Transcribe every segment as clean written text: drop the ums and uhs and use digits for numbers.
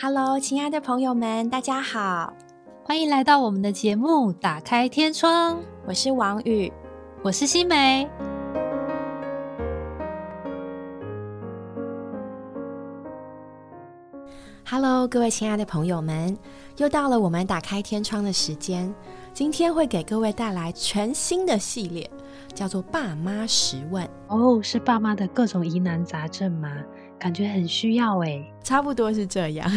Hello， 亲爱的朋友们，大家好，欢迎来到我们的节目《打开天窗》。我是王宇，我是新梅。Hello， 各位亲爱的朋友们，又到了我们打开天窗的时间。今天会给各位带来全新的系列，叫做爸妈十问。哦，是爸妈的各种疑难杂症吗？感觉很需要耶。差不多是这样。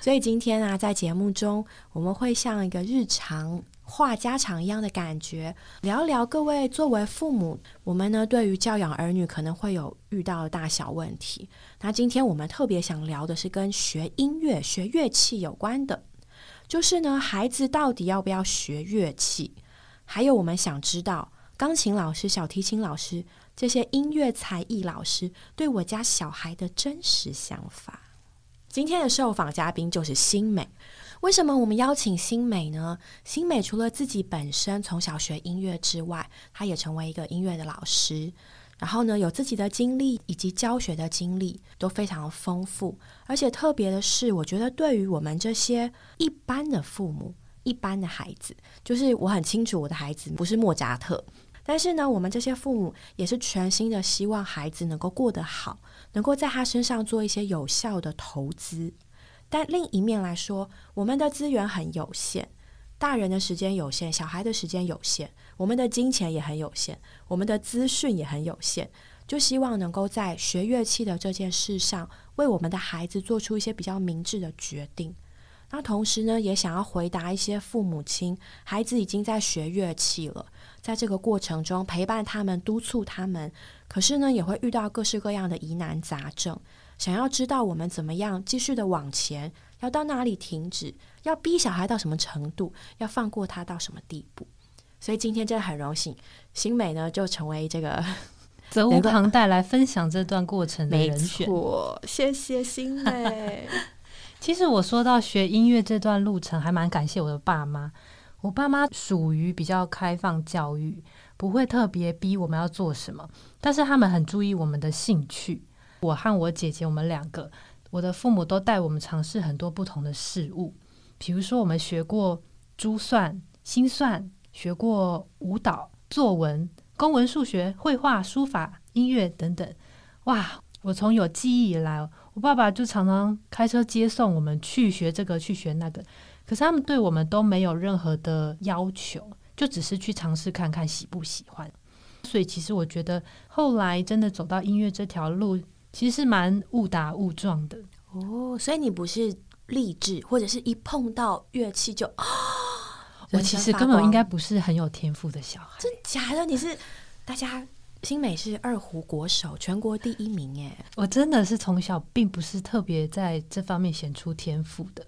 所以今天啊，在节目中我们会像一个日常话家常一样的感觉，聊聊各位作为父母，我们呢对于教养儿女可能会有遇到的大小问题。那今天我们特别想聊的是跟学音乐、学乐器有关的，就是呢孩子到底要不要学乐器，还有我们想知道钢琴老师、小提琴老师这些音乐才艺老师对我家小孩的真实想法。今天的受访嘉宾就是新美。为什么我们邀请新美呢？新美除了自己本身从小学音乐之外，她也成为一个音乐的老师，然后呢有自己的经历以及教学的经历都非常丰富。而且特别的是，我觉得对于我们这些一般的父母、一般的孩子，就是我很清楚我的孩子不是莫扎特，但是呢我们这些父母也是全心的希望孩子能够过得好，能够在他身上做一些有效的投资。但另一面来说，我们的资源很有限，大人的时间有限，小孩的时间有限，我们的金钱也很有限，我们的资讯也很有限，就希望能够在学乐器的这件事上为我们的孩子做出一些比较明智的决定。那同时呢，也想要回答一些父母亲孩子已经在学乐器了，在这个过程中陪伴他们、督促他们，可是呢也会遇到各式各样的疑难杂症，想要知道我们怎么样继续的往前，要到哪里停止，要逼小孩到什么程度，要放过他到什么地步。所以今天真的很荣幸，新美呢就成为这个责无旁贷来分享这段过程的人选。没错，谢谢新美。其实我说到学音乐这段路程，还蛮感谢我的爸妈。我爸妈属于比较开放教育，不会特别逼我们要做什么，但是他们很注意我们的兴趣。我和我姐姐，我们两个，我的父母都带我们尝试很多不同的事物，比如说我们学过珠算、心算，学过舞蹈、作文、公文、数学、绘画、书法、音乐等等。哇，我从有记忆以来，我爸爸就常常开车接送我们去学这个去学那个，可是他们对我们都没有任何的要求，就只是去尝试看看喜不喜欢。所以其实我觉得后来真的走到音乐这条路，其实蛮误打误撞的。哦，所以你不是励志，或者是一碰到乐器就我其实根本应该不是很有天赋的小孩。真假的？你是大家新美是二胡国手，全国第一名耶。我真的是从小并不是特别在这方面显出天赋的，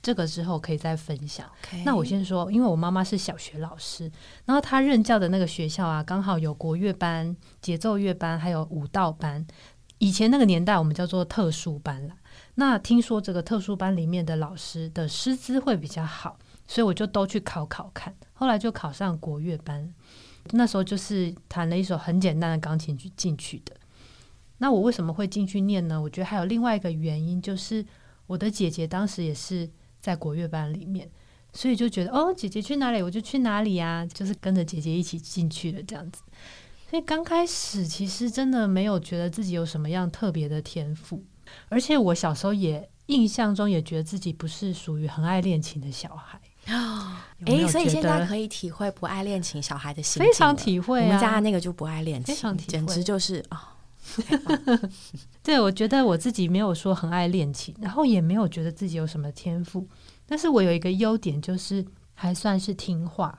这个之后可以再分享。Okay. 那我先说，因为我妈妈是小学老师，然后她任教的那个学校啊，刚好有国乐班、节奏乐班还有舞蹈班，以前那个年代我们叫做特殊班啦。那听说这个特殊班里面的老师的师资会比较好，所以我就都去考考看，后来就考上国乐班。那时候就是弹了一首很简单的钢琴进去的。那我为什么会进去念呢？我觉得还有另外一个原因，就是我的姐姐当时也是在国乐班里面，所以就觉得哦，姐姐去哪里我就去哪里啊，就是跟着姐姐一起进去了这样子。所以刚开始其实真的没有觉得自己有什么样特别的天赋，而且我小时候也印象中也觉得自己不是属于很爱练琴的小孩。所以现在可以体会不爱练琴小孩的心情，非常体会啊。我们家那个就不爱练琴，非常体会，简直就是对，我觉得我自己没有说很爱练琴，然后也没有觉得自己有什么天赋，但是我有一个优点，就是还算是听话。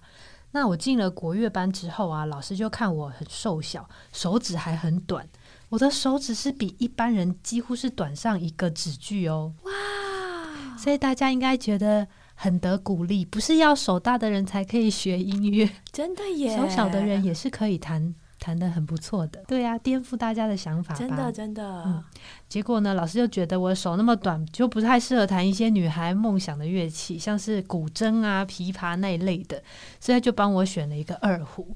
那我进了国乐班之后啊，老师就看我很瘦小，手指还很短，我的手指是比一般人几乎是短上一个指距哦。哇！所以大家应该觉得很得鼓励，不是要手大的人才可以学音乐，真的耶，手小的人也是可以弹得很不错的。对啊，颠覆大家的想法吧，真的真的。结果呢，老师就觉得我手那么短，就不太适合弹一些女孩梦想的乐器，像是古筝啊、琵琶那一类的，所以就帮我选了一个二胡。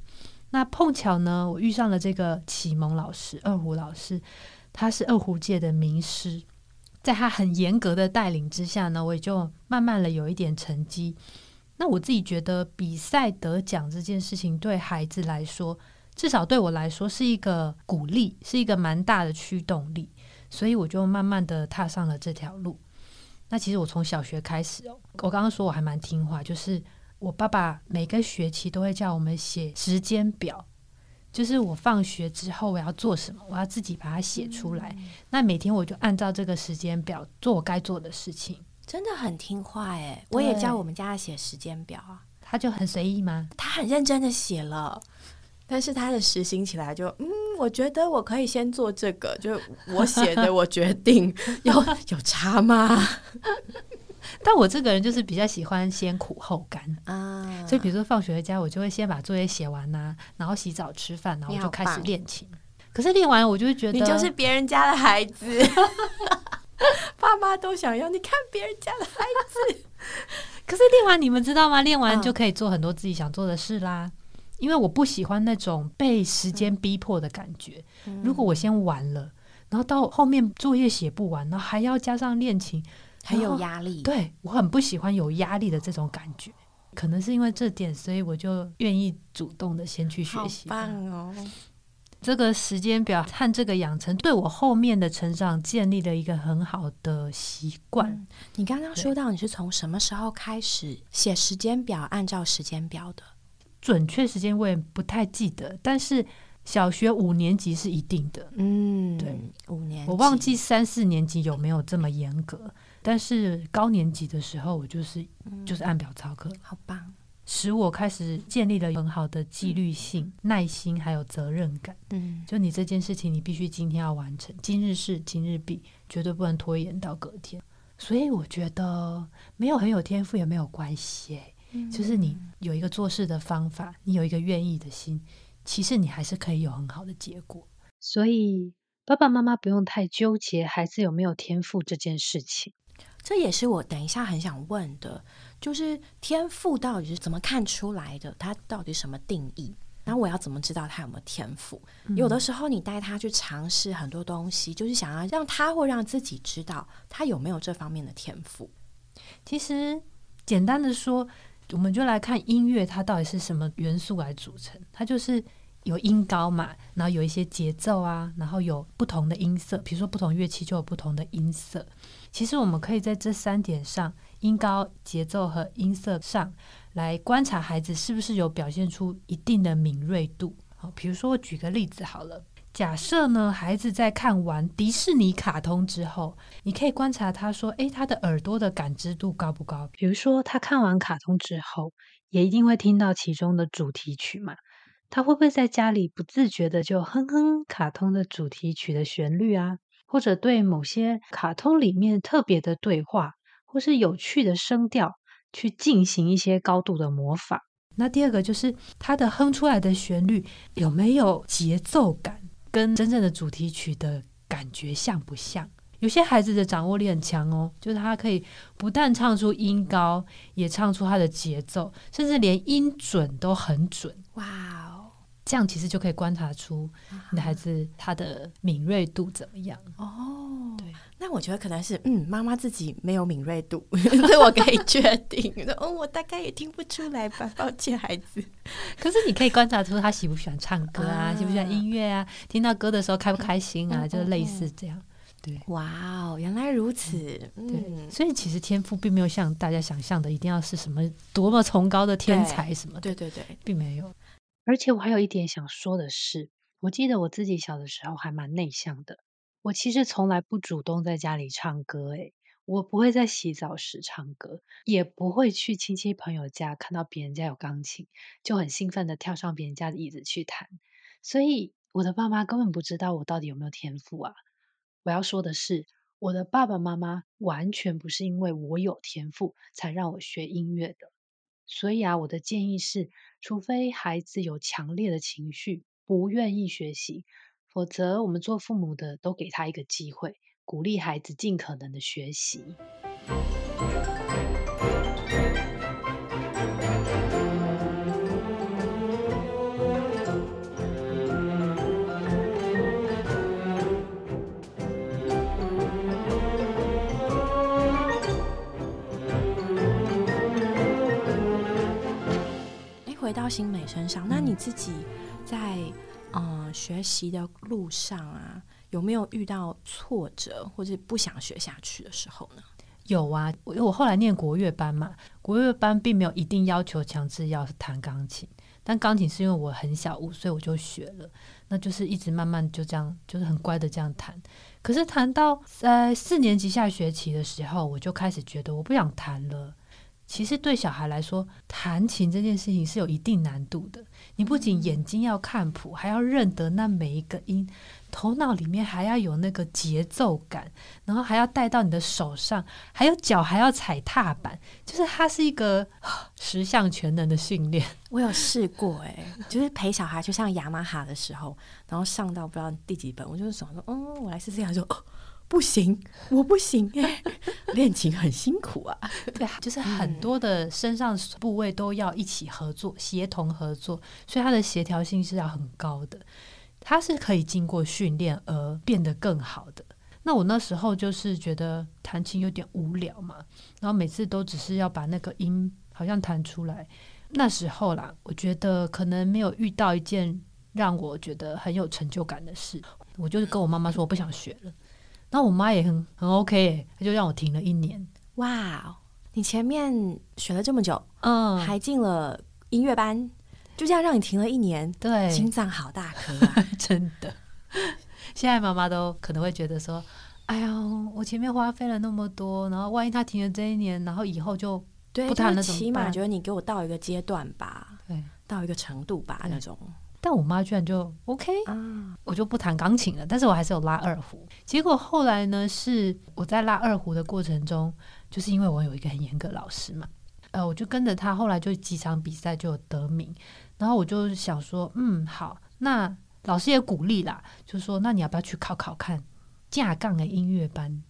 那碰巧呢，我遇上了这个启蒙老师，二胡老师，他是二胡界的名师。在他很严格的带领之下呢，我也就慢慢的有一点成绩。那我自己觉得比赛得奖这件事情对孩子来说，至少对我来说是一个鼓励，是一个蛮大的驱动力，所以我就慢慢的踏上了这条路。那其实我从小学开始哦，我刚刚说我还蛮听话，就是我爸爸每个学期都会叫我们写时间表，就是我放学之后我要做什么，我要自己把它写出来。那每天我就按照这个时间表做我该做的事情，真的很听话耶。我也叫我们家写时间表啊，他就很随意吗？他很认真的写了，但是他的实行起来就我觉得我可以先做这个，就我写的我决定有差吗？但我这个人就是比较喜欢先苦后甘啊，所以比如说放学回家我就会先把作业写完啊，然后洗澡吃饭，然后我就开始练琴。可是练完我就会觉得你就是别人家的孩子爸妈都想要你看别人家的孩子可是练完你们知道吗，练完就可以做很多自己想做的事啦，因为我不喜欢那种被时间逼迫的感觉。如果我先玩了，然后到后面作业写不完，然后还要加上练琴，很有压力。对，我很不喜欢有压力的这种感觉，可能是因为这点，所以我就愿意主动的先去学习。好棒哦！这个时间表和这个养成对我后面的成长建立了一个很好的习惯。你刚刚说到你是从什么时候开始写时间表，按照时间表的？准确时间我也不太记得，但是小学5年级是一定的。对，5年级我忘记3、4年级有没有这么严格，但是高年级的时候我就是按表操课。好棒，使我开始建立了很好的纪律性、耐心还有责任感。就你这件事情你必须今天要完成，今日事今日毕，绝对不能拖延到隔天。所以我觉得没有很有天赋也没有关系就是你有一个做事的方法，你有一个愿意的心，其实你还是可以有很好的结果。所以爸爸妈妈不用太纠结孩子有没有天赋这件事情。这也是我等一下很想问的，就是天赋到底是怎么看出来的，它到底什么定义，然后我要怎么知道他有没有天赋？有的时候你带他去尝试很多东西，就是想要让他或让自己知道他有没有这方面的天赋。其实简单的说，我们就来看音乐它到底是什么元素来组成。它就是有音高嘛，然后有一些节奏啊，然后有不同的音色，比如说不同乐器就有不同的音色。其实我们可以在这3点上，音高、节奏和音色上来观察孩子是不是有表现出一定的敏锐度。比如说我举个例子好了，假设呢孩子在看完迪士尼卡通之后，你可以观察他说他的耳朵的感知度高不高。比如说他看完卡通之后也一定会听到其中的主题曲嘛，他会不会在家里不自觉的就哼哼卡通的主题曲的旋律啊，或者对某些卡通里面特别的对话或是有趣的声调去进行一些高度的模仿。那第2个就是他的哼出来的旋律有没有节奏感，跟真正的主题曲的感觉像不像。有些孩子的掌握力很强哦，就是他可以不但唱出音高，也唱出他的节奏，甚至连音准都很准。哇，这样其实就可以观察出你的孩子他的敏锐度怎么样。哦，对，那我觉得可能是妈妈自己没有敏锐度这我可以确定我大概也听不出来吧，抱歉孩子。可是你可以观察出他喜不喜欢唱歌啊，喜不喜欢音乐啊，听到歌的时候开不开心啊，就类似这样。对，哇哦，原来如此。对，所以其实天赋并没有像大家想象的一定要是什么多么崇高的天才什么的。对，并没有。而且我还有一点想说的是，我记得我自己小的时候还蛮内向的，我其实从来不主动在家里唱歌我不会在洗澡时唱歌，也不会去亲戚朋友家看到别人家有钢琴就很兴奋的跳上别人家的椅子去弹。所以我的爸妈根本不知道我到底有没有天赋啊。我要说的是，我的爸爸妈妈完全不是因为我有天赋才让我学音乐的。所以我的建议是，除非孩子有强烈的情绪不愿意学习，否则我们做父母的都给他一个机会，鼓励孩子尽可能的学习。到新美身上，那你自己在学习的路上啊，有没有遇到挫折或者不想学下去的时候呢？有啊，我后来念国乐班嘛，国乐班并没有一定要求强制要弹钢琴，但钢琴是因为我很小5岁我就学了，那就是一直慢慢就这样，就是很乖的这样弹。可是弹到4年级下学期的时候，我就开始觉得我不想弹了。其实对小孩来说，弹琴这件事情是有一定难度的，你不仅眼睛要看谱，还要认得那每一个音，头脑里面还要有那个节奏感，然后还要带到你的手上，还有脚还要踩踏板，就是它是一个10项全能的训练。我有试过就是陪小孩去上雅马哈的时候，然后上到不知道第几本，我就是想说我来试试，说不行，我不行练琴很辛苦啊。对，就是很多的身上部位都要一起合作，协同合作，所以它的协调性是要很高的，它是可以经过训练而变得更好的。那我那时候就是觉得弹琴有点无聊嘛，然后每次都只是要把那个音好像弹出来。那时候啦，我觉得可能没有遇到一件让我觉得很有成就感的事，我就是跟我妈妈说我不想学了，那我妈也很 OK， 她就让我停了1年。哇，你前面学了这么久，还进了音乐班，就这样让你停了1年，对，心脏好大颗啊真的。现在妈妈都可能会觉得说，哎呀，我前面花费了那么多，然后万一她停了这1年，然后以后就不弹了怎么办？对，就是起码觉得你给我到一个阶段吧，对，到一个程度吧那种。但我妈居然就 OK， 我就不弹钢琴了，但是我还是有拉二胡。结果后来呢，是我在拉二胡的过程中，就是因为我有一个很严格的老师嘛，我就跟着他，后来就几场比赛就有得名。然后我就想说，好，那老师也鼓励啦，就说那你要不要去考考看架杠的音乐班，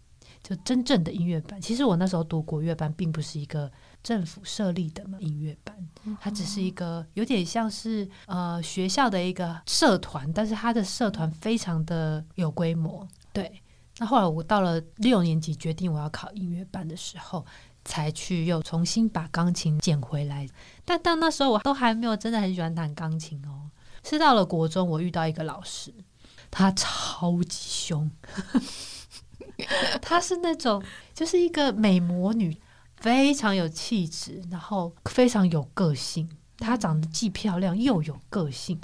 就真正的音乐班。其实我那时候读国乐班并不是一个政府设立的音乐班，它只是一个有点像是学校的一个社团，但是它的社团非常的有规模。对，那后来我到了6年级决定我要考音乐班的时候，才去又重新把钢琴捡回来。但到那时候我都还没有真的很喜欢弹钢琴哦。是到了国中，我遇到一个老师，他超级凶她是那种就是一个美魔女，非常有气质，然后非常有个性，她长得既漂亮又有个性，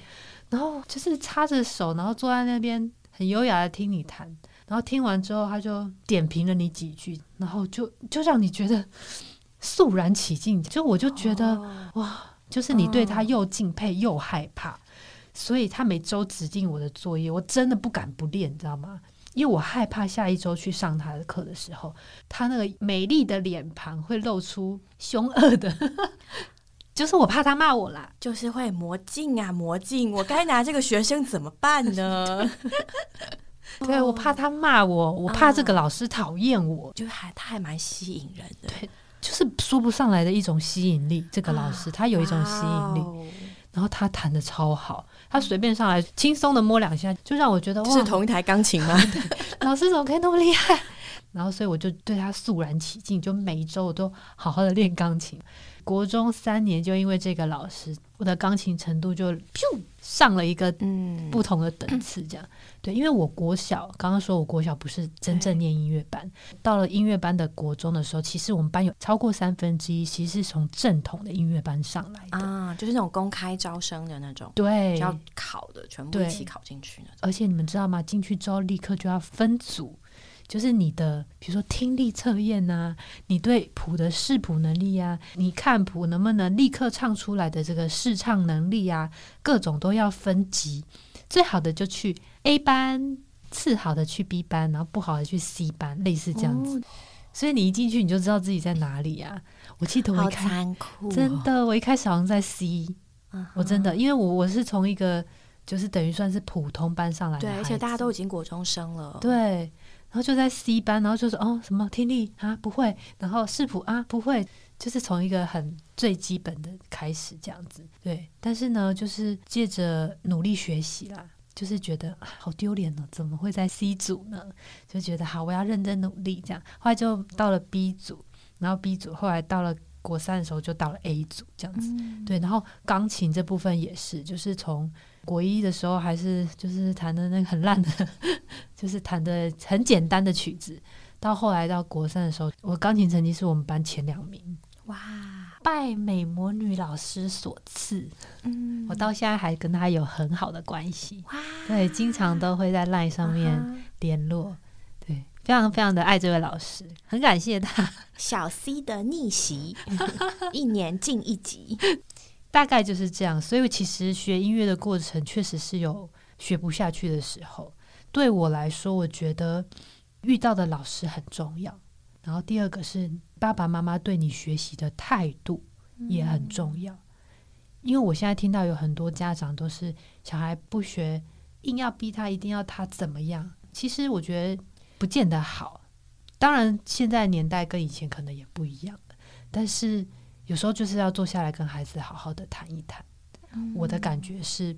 然后就是插着手，然后坐在那边很优雅的听你弹，然后听完之后她就点评了你几句，然后就让你觉得肃然起敬。就我就觉得哇，就是你对她又敬佩又害怕，所以她每周指定我的作业，我真的不敢不练，你知道吗？因为我害怕下一周去上他的课的时候，他那个美丽的脸庞会露出凶恶的就是我怕他骂我啦，就是会魔镜，我该拿这个学生怎么办呢对，我怕他骂我，我怕这个老师讨厌我，就他还蛮吸引人的。对，就是说不上来的一种吸引力，这个老师他有一种吸引力，然后他弹得超好，他随便上来轻松的摸2下，就让我觉得哇，是同一台钢琴吗老师怎么可以那么厉害然后所以我就对他肃然起敬，就每一周我都好好的练钢琴。国中3年就因为这个老师，我的钢琴程度就上了一个不同的等次这样。对，因为我国小刚刚说我国小不是真正念音乐班，到了音乐班的国中的时候，其实我们班有超过1/3其实是从正统的音乐班上来的就是那种公开招生的那种，对，要考的全部一起考进去那种。而且你们知道吗，进去之后立刻就要分组，就是你的比如说听力测验啊，你对谱的识谱能力啊，你看谱能不能立刻唱出来的这个试唱能力啊，各种都要分级，最好的就去 A 班，次好的去 B 班，然后不好的去 C 班，类似这样子。所以你一进去你就知道自己在哪里啊。我记得我一开始真的，我一开始好像在 C， 我真的因为我是从一个就是等于算是普通班上来的，对，而且大家都已经国中生了，对，然后就在 C 班，然后就说什么听力啊不会，然后视谱啊不会，就是从一个很最基本的开始这样子。对，但是呢就是借着努力学习啦，就是觉得好丢脸哦，怎么会在 C 组呢，就觉得好我要认真努力这样。后来就到了 B 组，然后 B 组后来到了国三的时候就到了 A 组这样子、嗯、对，然后钢琴这部分也是，就是从国一的时候还是就是弹的那个很烂的就是弹的很简单的曲子，到后来到国三的时候我钢琴成绩是我们班前2名，哇，拜美魔女老师所赐、嗯、我到现在还跟她有很好的关系，哇，对，经常都会在 LINE 上面联络、啊，非常非常的爱这位老师，很感谢他。小 C 的逆袭一年进一级大概就是这样。所以其实学音乐的过程确实是有学不下去的时候，对我来说我觉得遇到的老师很重要，然后第二个是爸爸妈妈对你学习的态度也很重要、嗯、因为我现在听到有很多家长都是小孩不学硬要逼他一定要他怎么样，其实我觉得不见得好，当然现在年代跟以前可能也不一样了，但是有时候就是要坐下来跟孩子好好的谈一谈、嗯、我的感觉是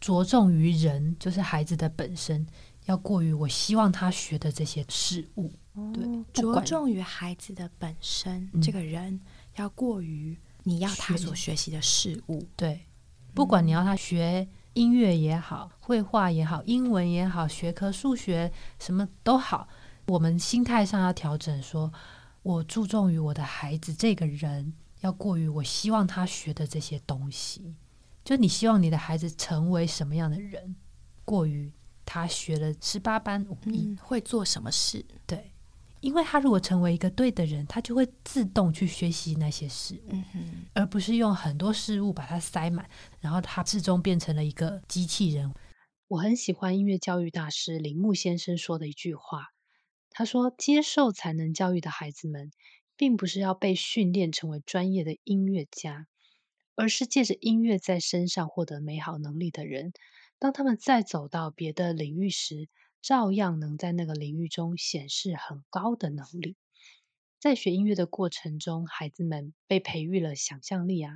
着重于人，就是孩子的本身要过于我希望他学的这些事物、哦、对，着重于孩子的本身、嗯、这个人要过于你要他所学习的事物，对、嗯、不管你要他学音乐也好，绘画也好，英文也好，学科数学什么都好，我们心态上要调整，说我注重于我的孩子这个人要过于我希望他学的这些东西，就你希望你的孩子成为什么样的人过于他学了18般武艺、嗯、会做什么事，对，因为他如果成为一个对的人，他就会自动去学习那些事物、嗯、哼，而不是用很多事物把它塞满，然后他最终变成了一个机器人。我很喜欢音乐教育大师铃木先生说的一句话，他说接受才能教育的孩子们并不是要被训练成为专业的音乐家，而是借着音乐在身上获得美好能力的人，当他们再走到别的领域时，照样能在那个领域中显示很高的能力。在学音乐的过程中，孩子们被培育了想象力啊、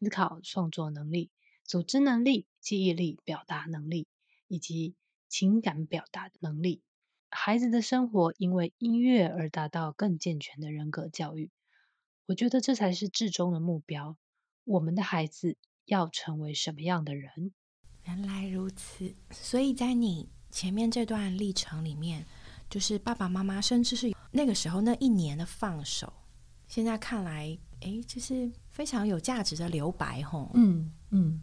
思考创作能力、组织能力、记忆力、表达能力以及情感表达能力。孩子的生活因为音乐而达到更健全的人格教育，我觉得这才是至终的目标，我们的孩子要成为什么样的人？原来如此。所以在你前面这段历程里面，就是爸爸妈妈甚至是那个时候那一年的放手，现在看来就是非常有价值的留白吼。嗯嗯，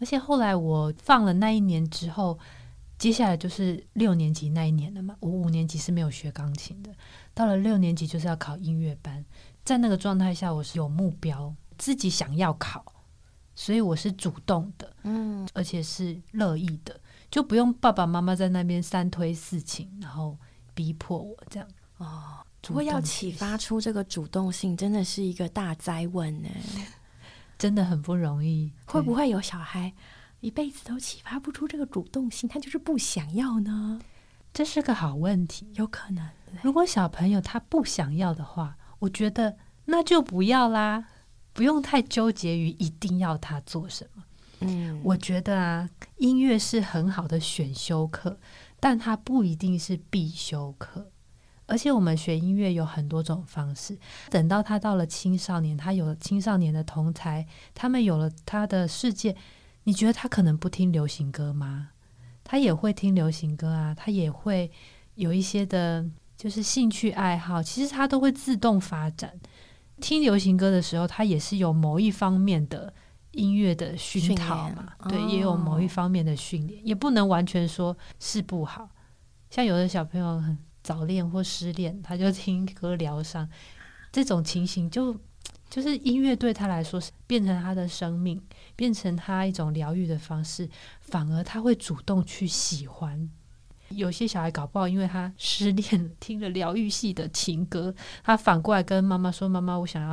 而且后来我放了那一年之后，接下来就是6年级那一年了嘛，我5年级是没有学钢琴的，到了6年级就是要考音乐班，在那个状态下我是有目标自己想要考，所以我是主动的，嗯，而且是乐意的，就不用爸爸妈妈在那边3推4请然后逼迫我这样。哦，不过要启发出这个主动性真的是一个大哉问呢，真的很不容易。会不会有小孩一辈子都启发不出这个主动性，他就是不想要呢？这是个好问题。有可能如果小朋友他不想要的话，我觉得那就不要啦，不用太纠结于一定要他做什么。嗯，我觉得啊，音乐是很好的选修课，但它不一定是必修课。而且我们学音乐有很多种方式，等到他到了青少年，他有了青少年的同侪，他们有了他的世界，你觉得他可能不听流行歌吗？他也会听流行歌啊，他也会有一些的就是兴趣爱好，其实他都会自动发展。听流行歌的时候，他也是有某一方面的音乐的熏陶嘛，对、哦、也有某一方面的训练，也不能完全说是不好。像有的小朋友很早恋或失恋，他就听歌疗伤，这种情形就是音乐对他来说变成他的生命，变成他一种疗愈的方式，反而他会主动去喜欢。有些小孩搞不好因为他失恋听了疗愈系的情歌，他反过来跟妈妈说，妈妈我想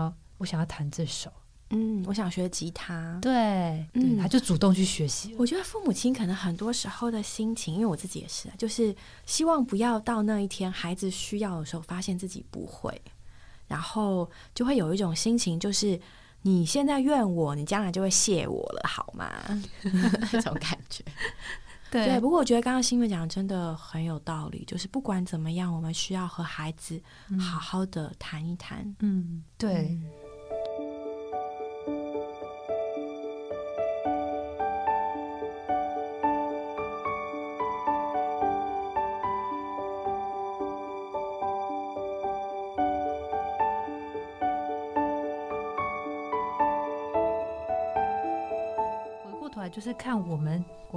要弹这首，嗯，我想学吉他， 对，他就主动去学习。我觉得父母亲可能很多时候的心情，因为我自己也是，就是希望不要到那一天孩子需要的时候发现自己不会，然后就会有一种心情，就是你现在怨我，你将来就会谢我了好吗这种感觉对，不过我觉得刚刚欣湄讲真的很有道理，就是不管怎么样我们需要和孩子好好的谈一谈。嗯，对。来就是看我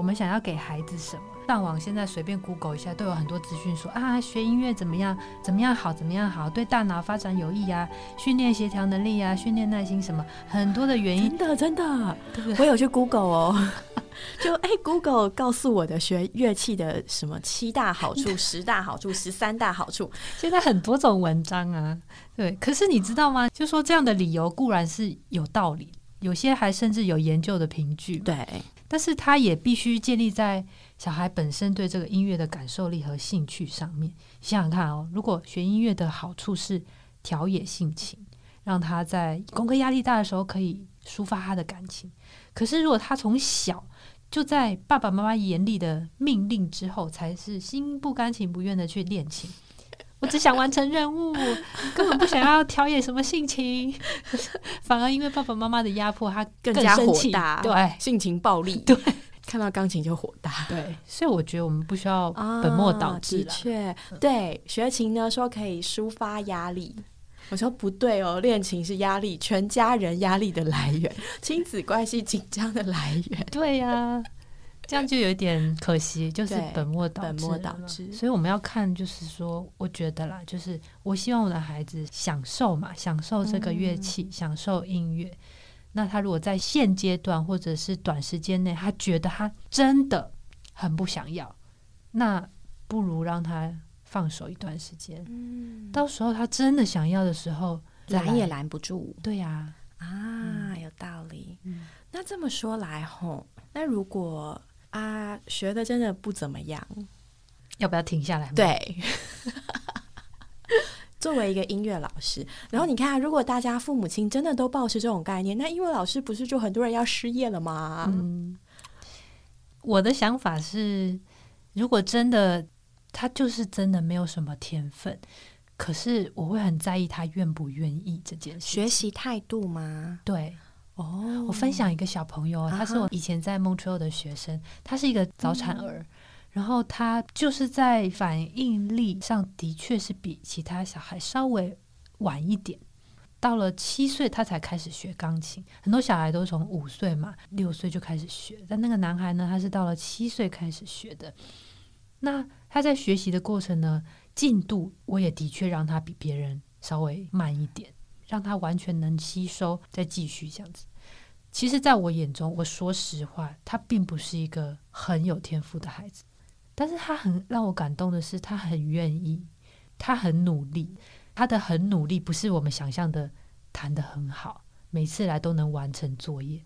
们想要给孩子什么。上网现在随便 Google 一下都有很多资讯说啊，学音乐怎么样怎么样好怎么样好，对大脑发展有益啊，训练协调能力啊，训练耐心什么，很多的原因。真的我有去 Google 哦就Google 告诉我的学乐器的什么7大好处10大好处13大好处，现在很多种文章啊。对，可是你知道吗，就说这样的理由固然是有道理，有些还甚至有研究的凭据，对，但是它也必须建立在小孩本身对这个音乐的感受力和兴趣上面。想想看哦，如果学音乐的好处是调冶性情，让他在功课压力大的时候可以抒发他的感情，可是如果他从小就在爸爸妈妈严厉的命令之后才是心不甘情不愿的去练琴，我只想完成任务，根本不想要调演什么性情反而因为爸爸妈妈的压迫他更加火大，对，性情暴力，对，看到钢琴就火大，对，所以我觉得我们不需要本末倒置了。的确，对，学琴呢说可以抒发压力，我说不对哦，恋情是压力，全家人压力的来源，亲子关系紧张的来源。对呀、啊，这样就有点可惜，就是本末倒置。所以我们要看，就是说，我觉得啦，就是我希望我的孩子享受嘛，享受这个乐器，享受音乐。那他如果在现阶段或者是短时间内，他觉得他真的很不想要，那不如让他放手一段时间、到时候他真的想要的时候拦也拦不住。对呀、有道理、那这么说来吼，那如果学的真的不怎么样，要不要停下来？对作为一个音乐老师，然后你看，如果大家父母亲真的都抱持这种概念，那音乐老师不是就很多人要失业了吗？我的想法是，如果真的他就是真的没有什么天分，可是我会很在意他愿不愿意这件事。学习态度吗？对哦，我分享一个小朋友，他是我以前在 Montreal 的学生，他是一个早产儿，然后他就是在反应力上的确是比其他小孩稍微晚一点，到了7岁他才开始学钢琴，很多小孩都从5岁嘛6岁就开始学，但那个男孩呢，他是到了7岁开始学的。那他在学习的过程呢，进度我也的确让他比别人稍微慢一点，让他完全能吸收再继续这样子。其实在我眼中，我说实话，他并不是一个很有天赋的孩子，但是他很让我感动的是，他很愿意，他很努力，他的很努力不是我们想象的弹得很好，每次来都能完成作业，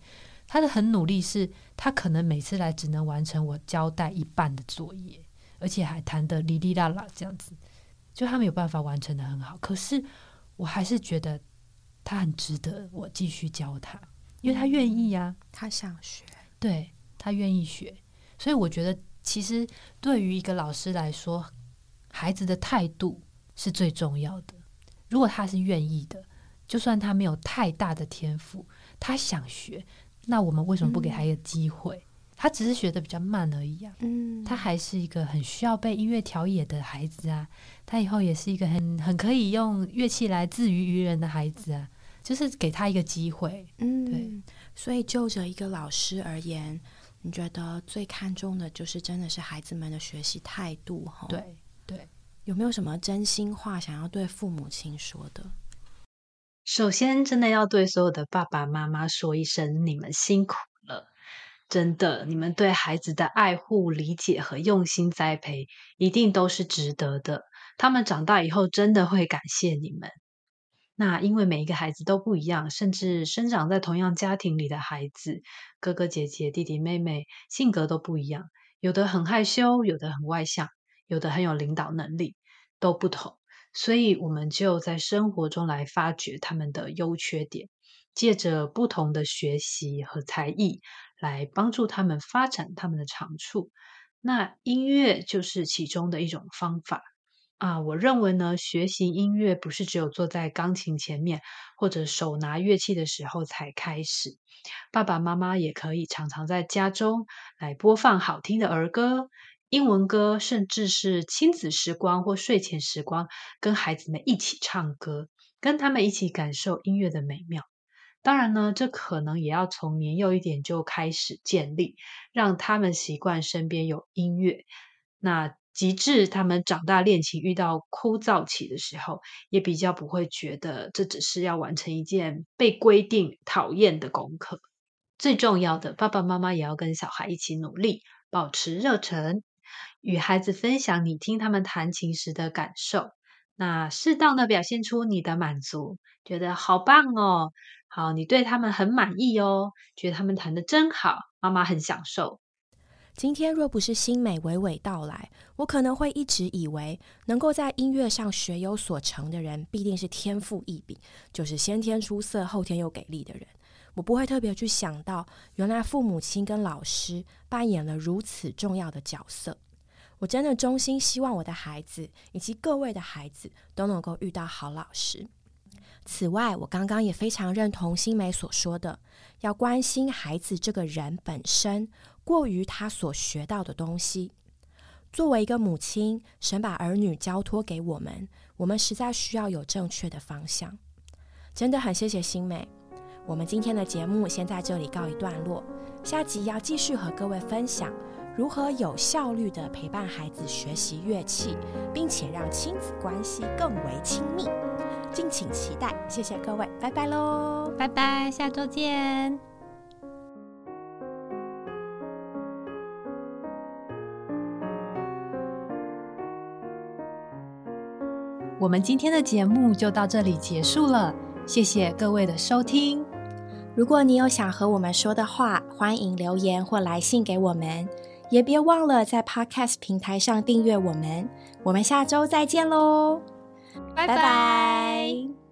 他的很努力是他可能每次来只能完成我交代一半的作业，而且还弹得哩哩啦啦这样子，就他没有办法完成得很好，可是我还是觉得他很值得我继续教他，因为他愿意啊，他想学，对，他愿意学。所以我觉得其实对于一个老师来说，孩子的态度是最重要的，如果他是愿意的，就算他没有太大的天赋，他想学，那我们为什么不给他一个机会？他只是学的比较慢而已啊，他还是一个很需要被音乐调冶的孩子啊，他以后也是一个很可以用乐器来自娱于人的孩子啊，就是给他一个机会，对。所以就着一个老师而言，你觉得最看重的就是真的是孩子们的学习态度，对对。有没有什么真心话想要对父母亲说的？首先真的要对所有的爸爸妈妈说一声，你们辛苦了，真的，你们对孩子的爱护、理解和用心栽培一定都是值得的，他们长大以后真的会感谢你们。那因为每一个孩子都不一样，甚至生长在同样家庭里的孩子，哥哥姐姐、弟弟妹妹，性格都不一样，有的很害羞，有的很外向，有的很有领导能力，都不同，所以我们就在生活中来发掘他们的优缺点，借着不同的学习和才艺来帮助他们发展他们的长处，那音乐就是其中的一种方法啊。我认为呢，学习音乐不是只有坐在钢琴前面或者手拿乐器的时候才开始，爸爸妈妈也可以常常在家中来播放好听的儿歌、英文歌，甚至是亲子时光或睡前时光，跟孩子们一起唱歌，跟他们一起感受音乐的美妙。当然呢，这可能也要从年幼一点就开始建立，让他们习惯身边有音乐。那极致他们长大练琴遇到枯燥期的时候，也比较不会觉得这只是要完成一件被规定讨厌的功课。最重要的，爸爸妈妈也要跟小孩一起努力，保持热忱，与孩子分享你听他们弹琴时的感受，那适当的表现出你的满足，觉得好棒哦，好，你对他们很满意哦，觉得他们弹得真好，妈妈很享受。今天若不是新美娓娓道来，我可能会一直以为能够在音乐上学有所成的人必定是天赋异禀，就是先天出色后天又给力的人。我不会特别去想到原来父母亲跟老师扮演了如此重要的角色。我真的衷心希望我的孩子以及各位的孩子都能够遇到好老师。此外，我刚刚也非常认同新美所说的，要关心孩子这个人本身，过于他所学到的东西。作为一个母亲，神把儿女交托给我们，我们实在需要有正确的方向。真的很谢谢新美，我们今天的节目先在这里告一段落，下集要继续和各位分享如何有效率地陪伴孩子学习乐器，并且让亲子关系更为亲密，敬请期待。谢谢各位，拜拜咯。拜拜，下周见。我们今天的节目就到这里结束了，谢谢各位的收听。如果你有想和我们说的话，欢迎留言或来信给我们，也别忘了在 Podcast 平台上订阅我们。我们下周再见咯，拜拜。